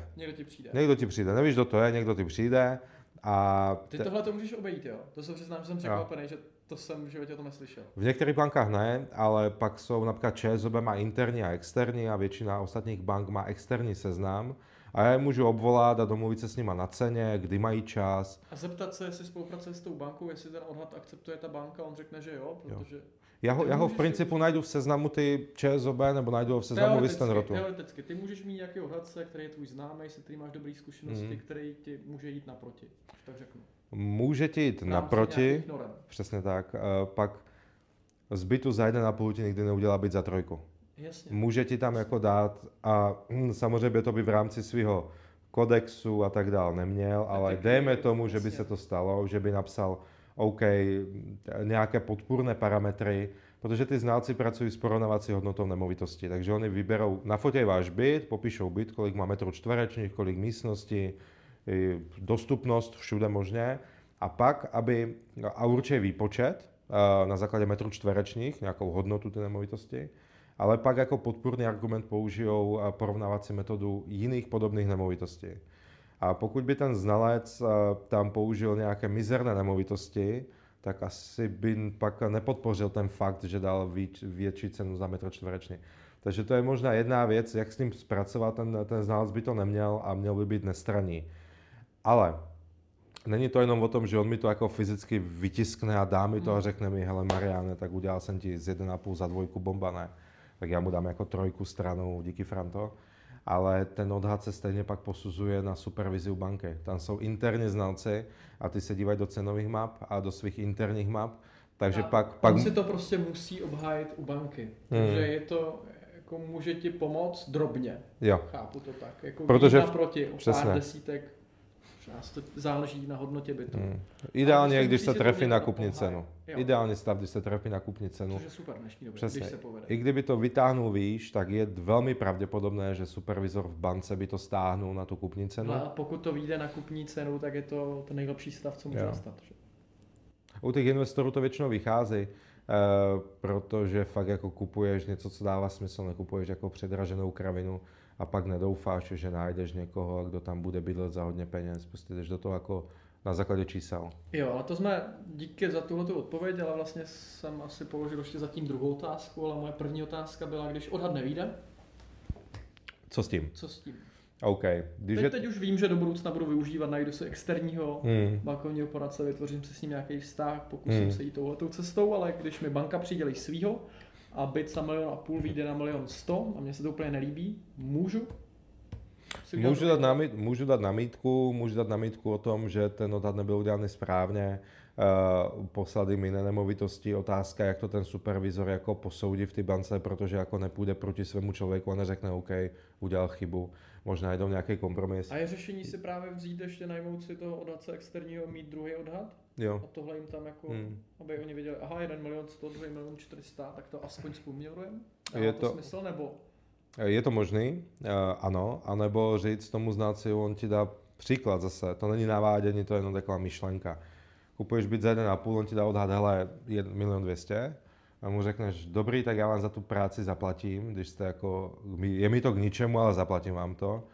nevíš, kdo to je, někdo ti přijde a... Ty tohle to můžeš obejít, jo? To se přiznám, že jsem překvapený, že to jsem v životě o tom neslyšel. V některých bankách ne, ale pak jsou například ČSOB má interní a externí a většina ostatních bank má externí seznam. A já je můžu obvolat a domluvit se s nima na ceně, kdy mají čas. A zeptat se, jestli spolupracuje s tou bankou, jestli ten odhad akceptuje ta banka, on řekne, že jo, protože... Já ho v principu najdu v seznamu ty ČSOB, nebo najdu ho v seznamu Wüstenrotu. Teoreticky, ty můžeš mít nějaký odhadce, který je tvůj známý, se kterým máš dobré zkušenosti, který ti může jít naproti, tak řeknu. Můžete jít naproti, přesně tak, pak z bytu za 1,5 ti nikdy neudělá byt za 3. Jasně. Může ti tam jako dát a samozřejmě to by v rámci svého kodexu a tak dále neměl, ale dejme tomu, že by se to stalo, že by napsal OK, nějaké podpůrné parametry, protože ty znalci pracují s porovnávací hodnotou nemovitosti, takže oni vyberou, nafotěj váš byt, popíšou byt, kolik má metrů čtverečních, kolik místností, dostupnost, všude možné a pak, aby a určitě výpočet na základě metrů čtverečních, nějakou hodnotu té nemovitosti, ale pak jako podpůrný argument použijou porovnávací metodu jiných podobných nemovitostí. A pokud by ten znalec tam použil nějaké mizerné nemovitosti, tak asi by pak nepodpořil ten fakt, že dal větší cenu za metr čtvereční. Takže to je možná jedna věc, jak s ním zpracovat, ten znalec by to neměl a měl by být nestranný. Ale není to jenom o tom, že on mi to jako fyzicky vytiskne a dá mi to a řekne mi, hele Mariane, tak udělal jsem ti z 1,5 za 2 bomba, ne? Tak já mu dám jako 3 stranu, díky Franto. Ale ten odhad se stejně pak posuzuje na supervizi u banky. Tam jsou interní znalci a ty se dívají do cenových map a do svých interních map. Takže pak si to prostě musí obhájit u banky. Takže je to, jako může ti pomoct drobně. Jo. Chápu to tak. Jako protože naproti o pár desítek, to záleží na hodnotě bytu. Ideálně, když se trefí na kupní cenu. Ideální stav, když se trefí na kupní cenu. Což je super dnešní době, když se povede. I kdyby to vytáhnul výš, tak je velmi pravděpodobné, že supervizor v bance by to stáhnul na tu kupní cenu. A pokud to vyjde na kupní cenu, tak je to ten nejlepší stav, co může nastat. U těch investorů to většinou vychází, protože fakt jako kupuješ něco, co dává smysl, nekupuješ jako předraženou kravinu. A pak nedoufáš, že najdeš někoho, kdo tam bude bydlet za hodně peněz. Prostě jdeš do toho jako na základě čísel. Jo, ale to jsme díky za tuhletu odpověď, ale vlastně jsem asi položil ještě zatím druhou otázku, ale moje první otázka byla, když odhad nevyjde. Co s tím? OK. Teď už vím, že do budoucna budu využívat, najdu se externího bankovního poradce, vytvořím si s ním nějaký vztah, pokusím se jít touhletou cestou, ale když mi banka přidělí svýho, a byt za 1,5 vyjde na 1,1 a mně se to úplně nelíbí, můžu? Můžu dát namítku o tom, že ten odhad nebyl udělaný správně, poslat jim jiné nemovitosti, otázka, jak to ten supervizor jako posoudí v té bance, protože jako nepůjde proti svému člověku a neřekne OK, udělal chybu, možná najdou nějaký kompromis. A je řešení si právě vzít ještě najmout si toho odhadce externího, mít druhý odhad? Jo. A tohle jim tam jako, aby oni věděli, aha, 1 100 000, 2 400 000, tak to aspoň spůměrujeme? Dává to smysl, nebo? Je to možný, ano, anebo říct tomu znalci, on ti dá příklad zase, to není navádění, to je jenom taková myšlenka. Kupuješ byt za 1,5, on ti dá odhad, hele, 1 200 000 a mu řekneš, dobrý, tak já vám za tu práci zaplatím, když jste jako, je mi to k ničemu, ale zaplatím vám to,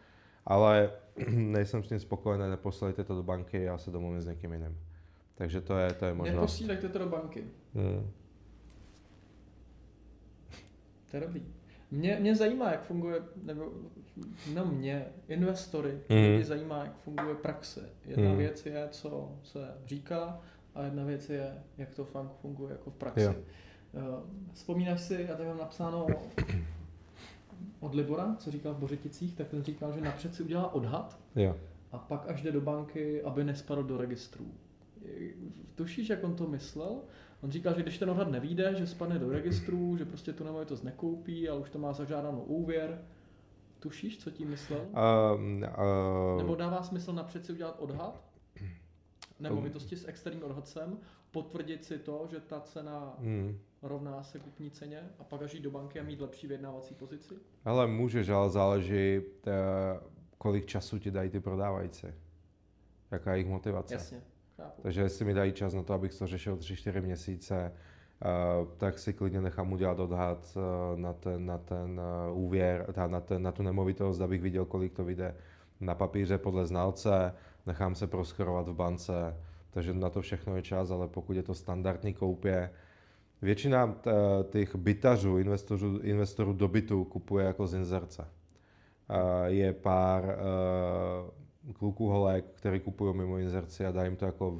ale nejsem s tím spokojený, neposlejte to do banky, já se domluvím s někým jiným. Takže to je možnost. Neposílejte to do banky. To je dobrý. Mě zajímá, jak funguje, investory, mě zajímá, jak funguje praxe. Jedna věc je, co se říká, a jedna věc je, jak to funguje jako v praxi. Jo. Vzpomínáš si, já tady mám napsáno od Libora, co říkal v Bořeticích, tak ten říkal, že napřed si udělá odhad, jo, a pak až jde do banky, aby nespadl do registrů. Tušíš, jak on to myslel? On říkal, že když ten odhad nevyjde, že spadne do registrů, že prostě tu nemovitost nekoupí, ale už to má zažádanou úvěr. Tušíš, co tím myslel? Nebo dává smysl napřed si udělat odhad nemovitosti s externím odhadcem, potvrdit si to, že ta cena rovná se kupní ceně a pak až jít do banky a mít lepší vyjednávací pozici? Hele, můžeš, ale záleží, kolik času ti dají ty prodávající. Jaká je jejich motivace. Jasně. Takže jestli mi dají čas na to, abych to řešil 3-4 měsíce, tak si klidně nechám udělat odhad na ten úvěr, na tu nemovitost, abych viděl, kolik to vyjde na papíře podle znalce, nechám se proskerovat v bance, takže na to všechno je čas, ale pokud je to standardní koupě, většina těch bytařů, investorů do bytu kupuje jako z inzerce. Je pár kluků, holek, který kupují mimo inzerci a dá jim to jako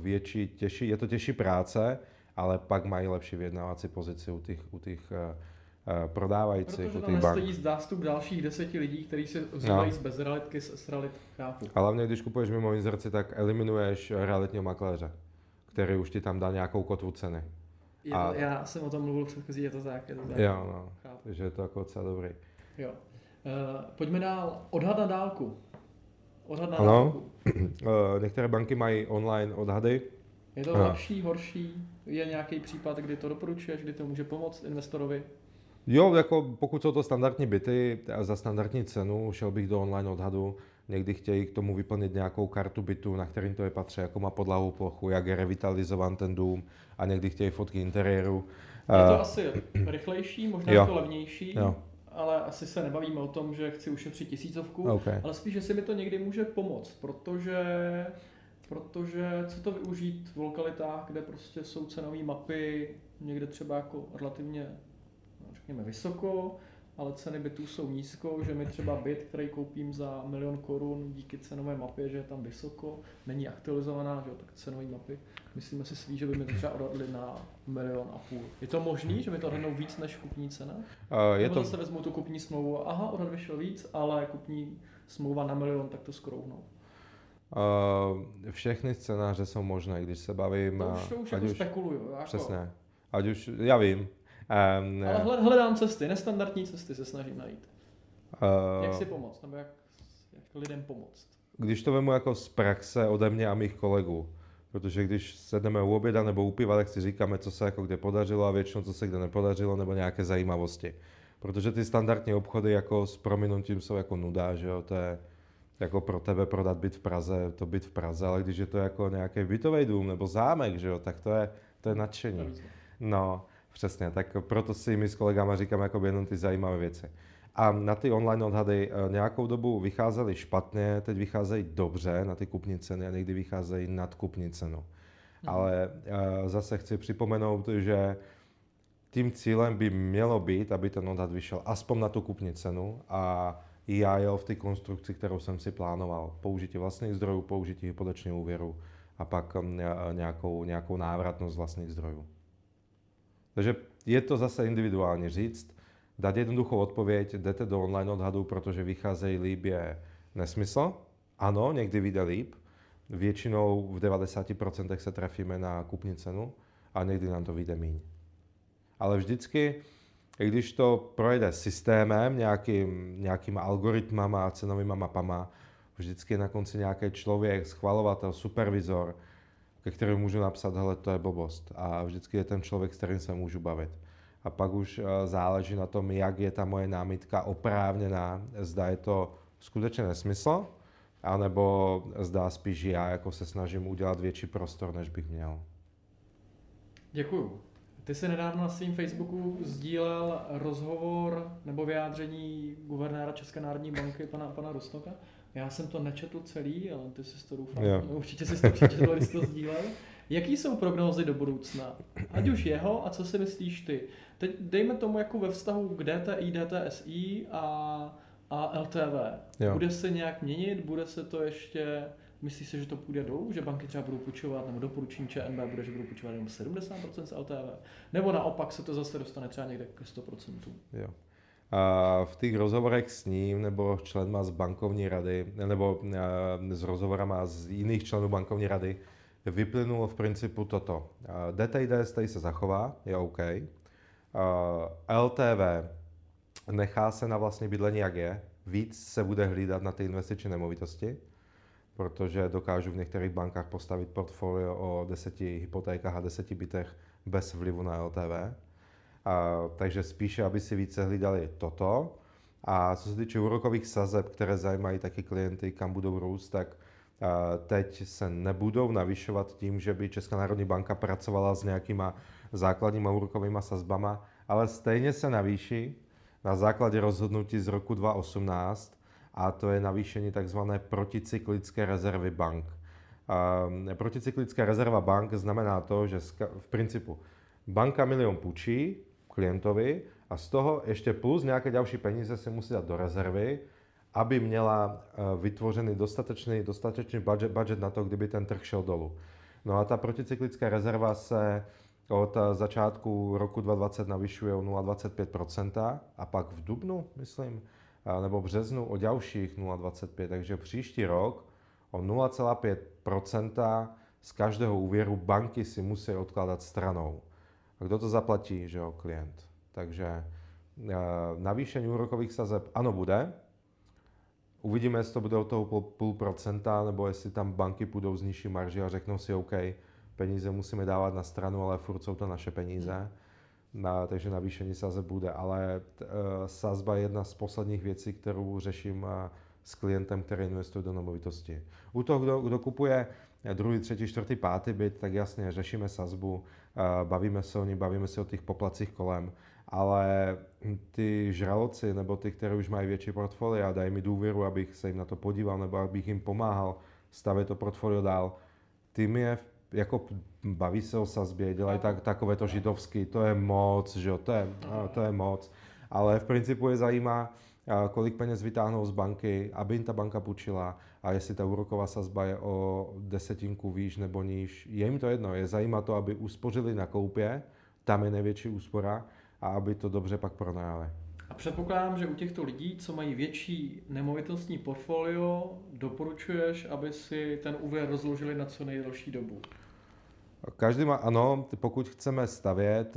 těžší práce, ale pak mají lepší vyjednávací pozici u těch prodávající. Protože tam nestojí zástup dalších 10 lidí, kteří se vzývají z bezrealitky, z extralitky. A hlavně, když kupuješ mimo inzerci, tak eliminuješ realitního makléře, který už ti tam dá nějakou kotvu ceny. Já jsem o tom mluvil předchozí, je to tak. Jo, no. Takže je to jako docela dobrý. Jo. Pojďme dál. Odhad na dálku. Některé banky mají online odhady. Je to lepší, horší? Je nějaký případ, kdy to doporučuješ, kdy to může pomoct investorovi? Jo, jako pokud jsou to standardní byty za standardní cenu, šel bych do online odhadu. Někdy chtějí k tomu vyplnit nějakou kartu bytu, na kterým to je patří, jako má podlahu, plochu, jak je revitalizován ten dům, a někdy chtějí fotky interiéru. Je to asi rychlejší, možná je to levnější. Jo. Ale asi se nebavíme o tom, že chci ušetřit 1000, okay, ale spíš, že si mi to někdy může pomoct, protože co to využít v lokalitách, kde prostě jsou cenové mapy, někde třeba jako relativně, řekněme, vysoko, ale ceny bytů jsou nízko, že mi třeba byt, který koupím za 1 000 000 korun díky cenové mapě, že je tam vysoko, není aktualizovaná, že jo, tak cenové mapy, myslíme si svý, že by mi to třeba odhadli na 1,5 milionu. Je to možný, že mi to odhadnou víc než kupní cena? Nebo zase vezmu tu kupní smlouvu a aha, odhad vyšel víc, ale kupní smlouva na 1 milion, tak to skrouhnou. Všechny scénáře jsou možné, když se bavím. To už jako spekuluju. Jako. Přesně. Ať už, já vím. Ale hledám cesty, nestandardní cesty se snažím najít. Jak si pomoct, nebo jak lidem pomoct? Když to vemu jako z praxe ode mě a mých kolegů, protože když sedneme u oběda nebo u piva, tak si říkáme, co se jako kde podařilo a většinou co se kde nepodařilo, nebo nějaké zajímavosti. Protože ty standardní obchody jako s prominutím jsou jako nuda, že jo, to je jako pro tebe prodat byt v Praze, ale když je to jako nějaký bytový dům nebo zámek, že jo, tak to je nadšení. No, přesně, tak proto si my s kolegama říkáme jako jenom ty zajímavé věci. A na ty online odhady nějakou dobu vycházely špatně, teď vycházejí dobře na ty kupní ceny a někdy vycházejí nad kupní cenu. Ale zase chci připomenout, že tím cílem by mělo být, aby ten odhad vyšel aspoň na tu kupní cenu a já jel v té konstrukci, kterou jsem si plánoval. Použití vlastních zdrojů, použití hypotečního úvěru a pak nějakou návratnost vlastních zdrojů. Takže je to zase individuálně říct. Dát jednoduchou odpověď, jdete do online odhadu, protože vycházejí líp, je nesmysl. Ano, někdy vyjde líp. Většinou v 90% se trefíme na kupní cenu a někdy nám to vyjde míň. Ale vždycky, když to projde systémem, nějakýma algoritmama a cenovýma mapama, vždycky je na konci nějaký člověk, schvalovatel, supervizor, ke kterému můžu napsat, hele, to je blbost. A vždycky je ten člověk, s kterým se můžu bavit. A pak už záleží na tom, jak je ta moje námitka oprávněná, zda je to skutečně nesmysl, anebo zdá spíš já jako se snažím udělat větší prostor, než bych měl. Děkuju. Ty jsi nedávno na svém Facebooku sdílel rozhovor nebo vyjádření guvernéra České národní banky, pana Rusnoka. Já jsem to nečetl celý, ale ty jsi to doufám. Určitě jsi to přečetl, když jsi to sdílel. Jaký jsou prognózy do budoucna? Ať už jeho a co si myslíš ty? Teď dejme tomu jako ve vztahu k DTI, DTSI a LTV. Jo. Bude se nějak měnit? Bude se to ještě... Myslíš si, že to půjde dolů, že banky třeba budou půjčovat, nebo doporučení ČNB bude, že budou půjčovat jenom 70% z LTV? Nebo naopak se to zase dostane třeba někde k 100%? Jo. A v těch rozhovorech s ním, nebo členma z bankovní rady, nebo s rozhovorama z jiných členů bankovní rady, vyplynulo v principu toto. DTI, DSTI se zachová, je OK. LTV nechá se na vlastní bydlení, jak je. Víc se bude hlídat na ty investiční nemovitosti, protože dokážu v některých bankách postavit portfolio o 10 hypotékách a 10 bytech bez vlivu na LTV. Takže spíše, aby si více hlídali toto. A co se týče úrokových sazeb, které zajímají taky klienty, kam budou růst, tak teď se nebudou navyšovat tím, že by Česká národní banka pracovala s nějakýma základníma úrokovými sazbama, ale stejně se navýší na základě rozhodnutí z roku 2018, a to je navýšení tzv. Proticyklické rezervy bank. Proticyklická rezerva bank znamená to, že v principu banka 1 000 000 půjčí klientovi a z toho ještě plus nějaké další peníze si musí dát do rezervy, aby měla vytvořený dostatečný budget na to, kdyby ten trh šel dolů. No a ta proticyklická rezerva se od začátku roku 2020 navyšuje o 0,25% a pak v dubnu, myslím, nebo březnu o ďalších 0,25%, takže příští rok o 0,5% z každého úvěru banky si musí odkládat stranou. A kdo to zaplatí, že jo, klient. Takže navýšení úrokových sazeb ano bude. Uvidíme, jestli to bude od toho 0,5%, nebo jestli tam banky půjdou z nižší marži a řeknou si OK, peníze musíme dávat na stranu, ale furt jsou to naše peníze. Takže navýšení sazeb bude. Ale sazba je jedna z posledních věcí, kterou řeším s klientem, který investuje do nemovitosti. U toho, kdo kupuje druhý, třetí, čtvrtý, pátý byt, tak jasně, řešíme sazbu, bavíme se o ní, bavíme se o těch poplacích kolem, ale ty žraloci nebo ty, které už mají větší portfolia, dají mi důvěru, abych se jim na to podíval nebo abych jim pomáhal stavět to portfolio dál, ty mi je jako baví se o sazbě, dělají takové to židovský, to je moc, že jo, to je moc, ale v principu je zajímá, kolik peněz vytáhnou z banky, aby jim ta banka půjčila a jestli ta úroková sazba je o desetinku výš nebo níž. Je jim to jedno, je zajímá to, aby uspořili na koupě, tam je největší úspora a aby to dobře pak pronajali. A předpokládám, že u těchto lidí, co mají větší nemovitostní portfolio, doporučuješ, aby si ten úvěr rozložili na co nejdelší dobu? Každý má, ano, pokud chceme stavět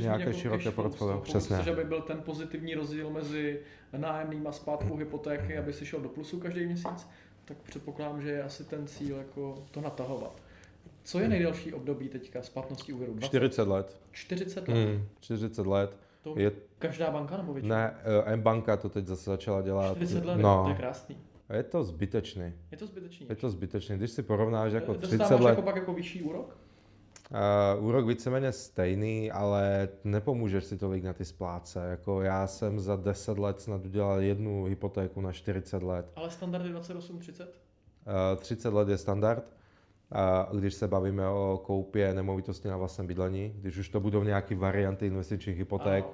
nějaké široké portfolio, přesně. Pokud chceš, aby byl ten pozitivní rozdíl mezi nájemným a splátkou hypotéky, aby si šel do plusu každý měsíc, tak předpokládám, že je asi ten cíl jako to natahovat. Co je nejdelší období teďka splatnosti úvěru? 40 let. 40 let? 40 let. To je každá banka nebo většina? Ne, M-banka to teď zase začala dělat. 40 let, no. To je krásný. Je to zbytečný. Je to zbytečný. Je to zbytečný, když si porovnáš jako 30 let. Dostáváš jako pak jako vyšší úrok? Úrok víceméně stejný, ale nepomůžeš si tolik na ty spláce. Jako já jsem za 10 let snad udělal jednu hypotéku na 40 let. Ale standard je 28-30? 30 let je standard, když se bavíme o koupě nemovitosti na vlastním bydlení. Když už to budou nějaké varianty investičních hypoték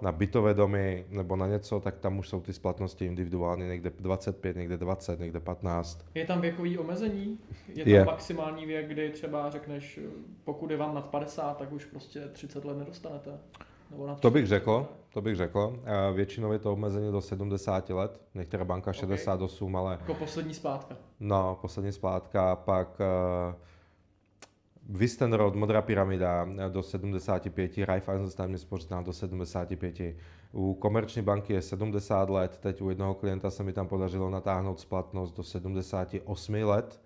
na bytové domy nebo na něco, tak tam už jsou ty splatnosti individuální, někde 25, někde 20, někde 15. Je tam věkový omezení? Je tam maximální věk, kdy třeba řekneš, pokud je vám nad 50, tak už prostě 30 let nedostanete? Nebo na 30, to bych řekl. Většinou je to omezení do 70 let, některá banka 68, okay. Ale... Jako poslední splátka. No, poslední splátka, pak... Wüstenrot, Modrá pyramida do 75, Raiffeisen spořitelná do 75, u Komerční banky je 70 let, teď u jednoho klienta se mi tam podařilo natáhnout splatnost do 78 let,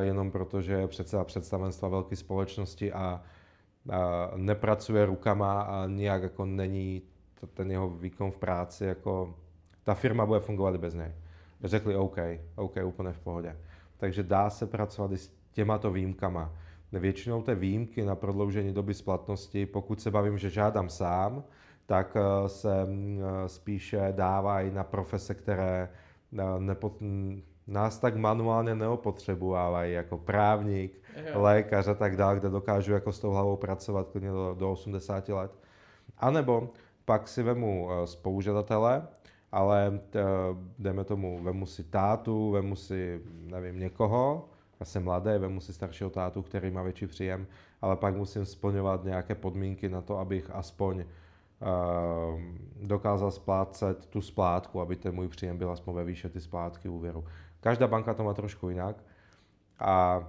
jenom protože je předseda představenstva velké společnosti a nepracuje rukama a nijak jako není ten jeho výkon v práci, jako ta firma bude fungovat bez něj. Řekli OK, úplně v pohodě. Takže dá se pracovat i s těmato výjimkama. Většinou té výjimky na prodloužení doby splatnosti, pokud se bavím, že žádám sám, tak se spíše dávají na profese, které nás tak manuálně neopotřebovávají, jako právník, lékař a tak dále, kde dokážu jako s tou hlavou pracovat klidně do 80 let. A nebo pak si vemu spolužadatele, ale dejme tomu, vemu si tátu, vemu si, nevím, někoho, já jsem mladý, vemu si staršího tátu, který má větší příjem, ale pak musím splňovat nějaké podmínky na to, abych aspoň dokázal splácet tu splátku, aby ten můj příjem byl aspoň ve výše ty splátky úvěru. Každá banka to má trošku jinak a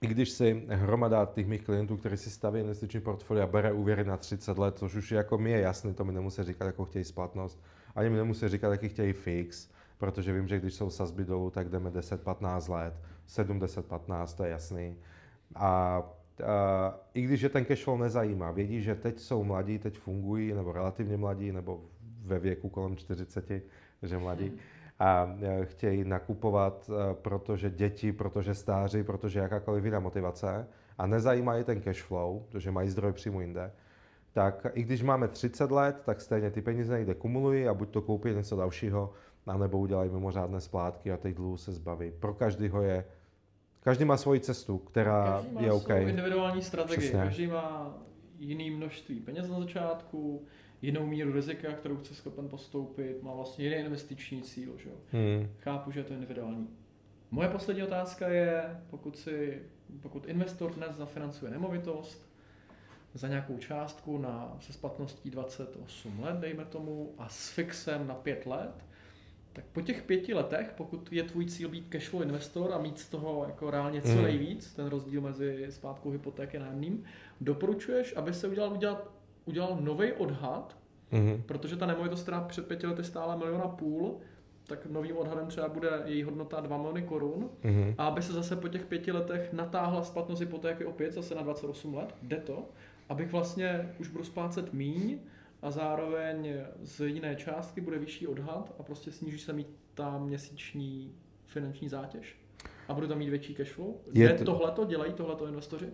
i když si hromada těch mých klientů, kteří si staví investiční portfolio a bere úvěry na 30 let, což už jako mi je jasný, to mi nemusí říkat, jakou chtějí splatnost, ani mi nemusí říkat, jaký chtějí fix, protože vím, že když jsou sazby dolů, tak jdeme 10-15 let, 7-10-15, to je jasný. A i když je ten cashflow nezajímá, vědí, že teď jsou mladí, teď fungují, nebo relativně mladí, nebo ve věku kolem 40, že mladí, a chtějí nakupovat, protože děti, protože stáří, protože jakákoliv jiná motivace a nezajímá je ten cashflow, protože mají zdroj příjmu jinde, tak i když máme 30 let, tak stejně ty peníze někde kumulují a buď to koupí něco dalšího, anebo udělají mimořádné splátky a těch dluhů se zbaví. Pro každého je... Každý má svoji cestu, která je OK. Každý má svou individuální strategii. Přesně. Každý má jiný množství peněz na začátku, jinou míru rizika, kterou chce schopen postoupit, má vlastně jiný investiční cíl. Že? Chápu, že je to individuální. Moje poslední otázka je, pokud investor dnes zafinancuje nemovitost, za nějakou částku se splatností 28 let, dejme tomu, a s fixem na 5 let, tak po těch 5 letech, pokud je tvůj cíl být cashflow investor a mít z toho jako reálně co nejvíc, ten rozdíl mezi splátkou hypotéky a nájemným, doporučuješ, aby se udělal nový odhad, protože ta nemovitost, která před 5 lety stála 1,5 milionu, tak novým odhadem třeba bude její hodnota 2 miliony korun, a aby se zase po těch 5 letech natáhla splatnost hypotéky opět zase na 28 let, jde to, abych vlastně už budu splácet míň a zároveň z jiné částky bude vyšší odhad a prostě sníží se mi ta měsíční finanční zátěž a budu tam mít větší cashflow. Dělají tohleto investoři?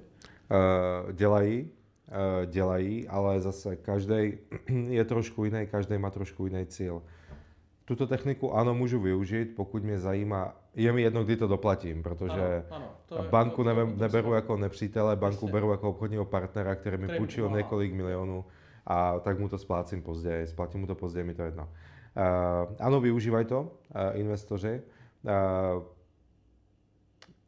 Dělají, ale zase každý je trošku jiný, každý má trošku jiný cíl. Tuto techniku ano, můžu využít, pokud mě zajímá, je mi jedno, kdy to doplatím, protože banku neberu jako nepřítele, banku beru jako obchodního partnera, který mi půjčil několik milionů a tak mu to splácím později, mi to jedno. Ano, využívají to investoři.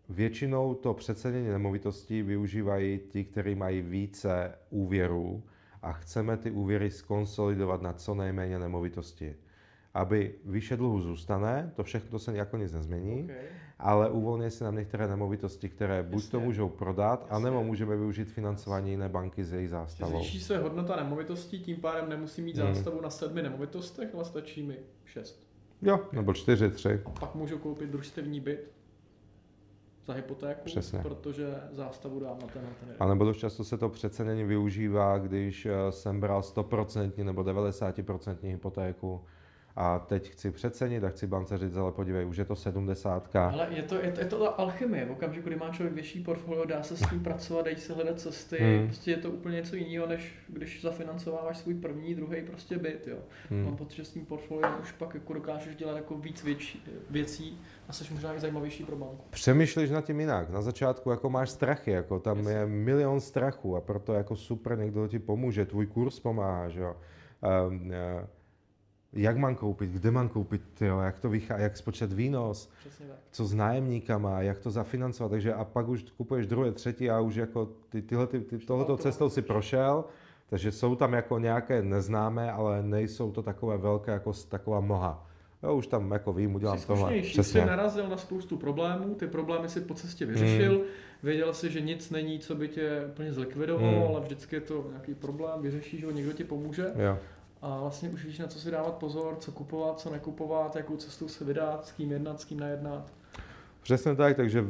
Většinou to přecenění nemovitostí využívají ti, kteří mají více úvěrů a chceme ty úvěry skonsolidovat na co nejméně nemovitosti. Aby výše dluhu zůstane, to všechno se jako nic nezmění, ale uvolní se nám některé nemovitosti, které buď to můžou prodat, anebo můžeme využít financování jiné banky s její zástavou. Zvýší se hodnota nemovitosti, tím pádem nemusí mít zástavu na 7 nemovitostech, ale stačí mi 6. Jo, nebo 4, 3. A pak můžu koupit družstevní byt za hypotéku, protože zástavu dám na ten. A nebo dost často se to přecenění využívá, když jsem bral 100% nebo 90% hypotéku, a teď chci přecenit a chci bance říct, ale podívej, už je to 70. Ale je to ta alchymie, v okamžiku, kdy má člověk větší portfolio, dá se s tím pracovat, dají se hledat cesty, prostě je to úplně něco jiného, než když zafinancováváš svůj první, druhý prostě byt, jo. Mám pocit, že s tím portfoliem už pak jako dokážeš dělat jako víc věcí a jsi možná i zajímavější pro banku. Přemýšlíš nad tím jinak, na začátku jako máš strachy, jako tam je milion strachu a proto jako super někdo ti pomůže, tvůj kurz pomáhá, jo. Jak mám koupit, kde mám koupit, tyjo, jak to vychází, jak spočet výnos, co s nájemníkama, jak to zafinancovat, takže a pak už kupuješ druhé, třetí a už jako tohletou cestou si prošel, takže jsou tam jako nějaké neznámé, ale nejsou to takové velké jako taková mlha. Jo, už tam jako vím, udělám tohle. Jsi narazil na spoustu problémů, ty problémy si po cestě vyřešil, věděl jsi, že nic není, co by tě úplně zlikvidovalo, ale vždycky je to nějaký problém, vyřešíš ho, někdo ti pomůže. Jo. A vlastně už víš, na co si dávat pozor, co kupovat, co nekupovat, jakou cestou se vydat, s kým jednat, s kým nejednat. Přesně tak, takže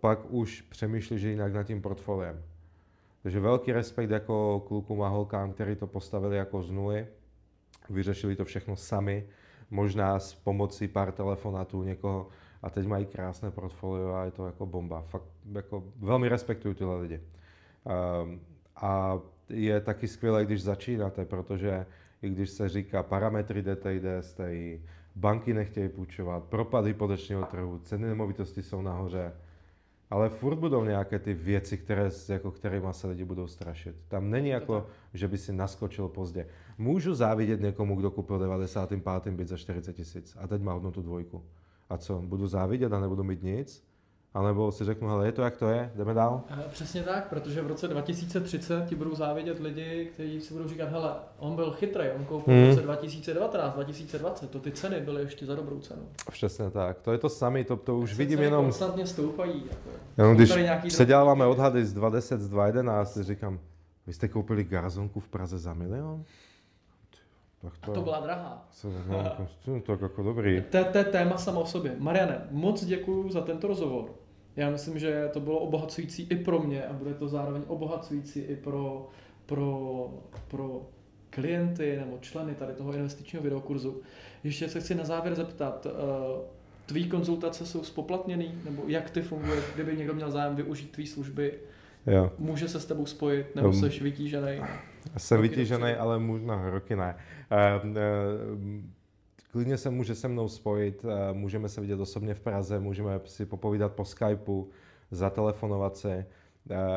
pak už přemýšlíš jinak nad tím portfoliem. Takže velký respekt jako klukům a holkám, kteří to postavili jako z nuly, vyřešili to všechno sami, možná s pomocí pár telefonátů někoho a teď mají krásné portfolio a je to jako bomba. Fakt jako velmi respektuju tyhle lidi. A je taky skvělé, když začínáte, protože i když se říká parametry DTI, DSTI, banky nechtějí půjčovat, propad hypotečního trhu, ceny nemovitosti jsou nahoře, ale furt budou nějaké ty věci, kterýma se lidi budou strašit. Tam není jako, že by si naskočil pozdě. Můžu závidět někomu, kdo koupil 95. byt za 40 000 a teď má hodnotu 2. A co, budu závidět a nebudu mít nic? A nebo si řeknu, hele, je to, jak to je, jdeme dál? Přesně tak, protože v roce 2030 ti budou závidět lidi, kteří si budou říkat, hele, on byl chytrý, on koupil v roce 2019, 2020, to ty ceny byly ještě za dobrou cenu. Přesně tak, to je to samé, to už vidím jenom... Konstantně stoupají. Jako. Když předěláváme odhady z 2010, z 2011, říkám, vy jste koupili garzonku v Praze za 1 milion? A to byla drahá. To jako dobrý. To je téma samo o sobě. Mariane, moc děkuju za tento rozhovor. Já myslím, že to bylo obohacující i pro mě a bude to zároveň obohacující i pro klienty nebo členy tady toho investičního videokurzu. Ještě se chci na závěr zeptat, tvý konzultace jsou spoplatněný? Nebo jak ty funguješ, kdyby někdo měl zájem využít tvý služby? Jo. Může se s tebou spojit, nebo jsi vytížený? Jsem vytížený, ale možná roky ne. Klidně se může se mnou spojit, můžeme se vidět osobně v Praze, můžeme si popovídat po Skypeu, zatelefonovat si.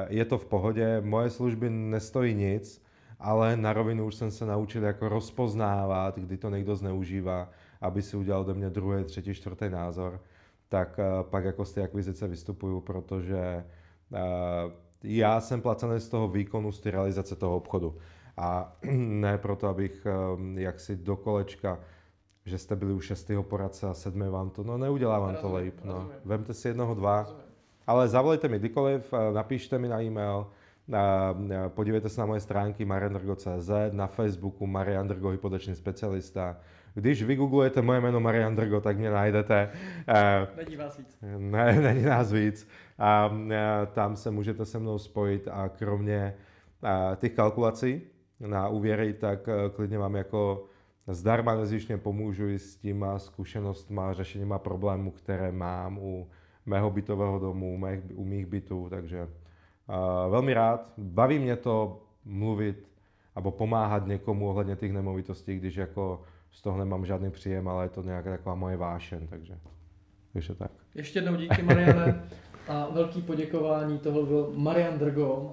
Je to v pohodě, moje služby nestojí nic, ale na rovinu už jsem se naučil jako rozpoznávat, kdy to někdo zneužívá, aby si udělal do mě druhý, třetí, čtvrtý názor. Tak pak jako z té akvizice vystupuju, protože já jsem placený z toho výkonu, z té realizace toho obchodu. A ne proto, abych jaksi do kolečka, že jste byli u šestého poradce a sedmé vám to, no neudělá vám to líp. No. Vemte si jednoho, dva, ale zavolejte mi kdykoliv, napíšte mi na e-mail, podívejte se na moje stránky marieandre.cz, na Facebooku Marian Drgový podléčný specialista. Když vygooglujete moje jméno Marian Drgo, tak mě najdete. Není vás víc. Ne, není nás víc. Tam se můžete se mnou spojit a kromě těch kalkulací na úvěry, tak klidně vám jako zdarma nezištně pomůžu i s těma zkušenostma, řešeníma problémů, které mám u mého bytového domu, u mých bytů, takže velmi rád. Baví mě to mluvit nebo pomáhat někomu ohledně těch nemovitostí, když jako z toho nemám žádný příjem, ale je to nějaká taková moje vášeň, takže ještě tak. Ještě jednou díky, Mariane, a velký poděkování. Tohle byl Marian Drgový,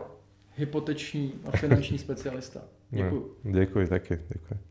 hypoteční a finanční specialista. Děkuji. Děkuji taky. Děkuji.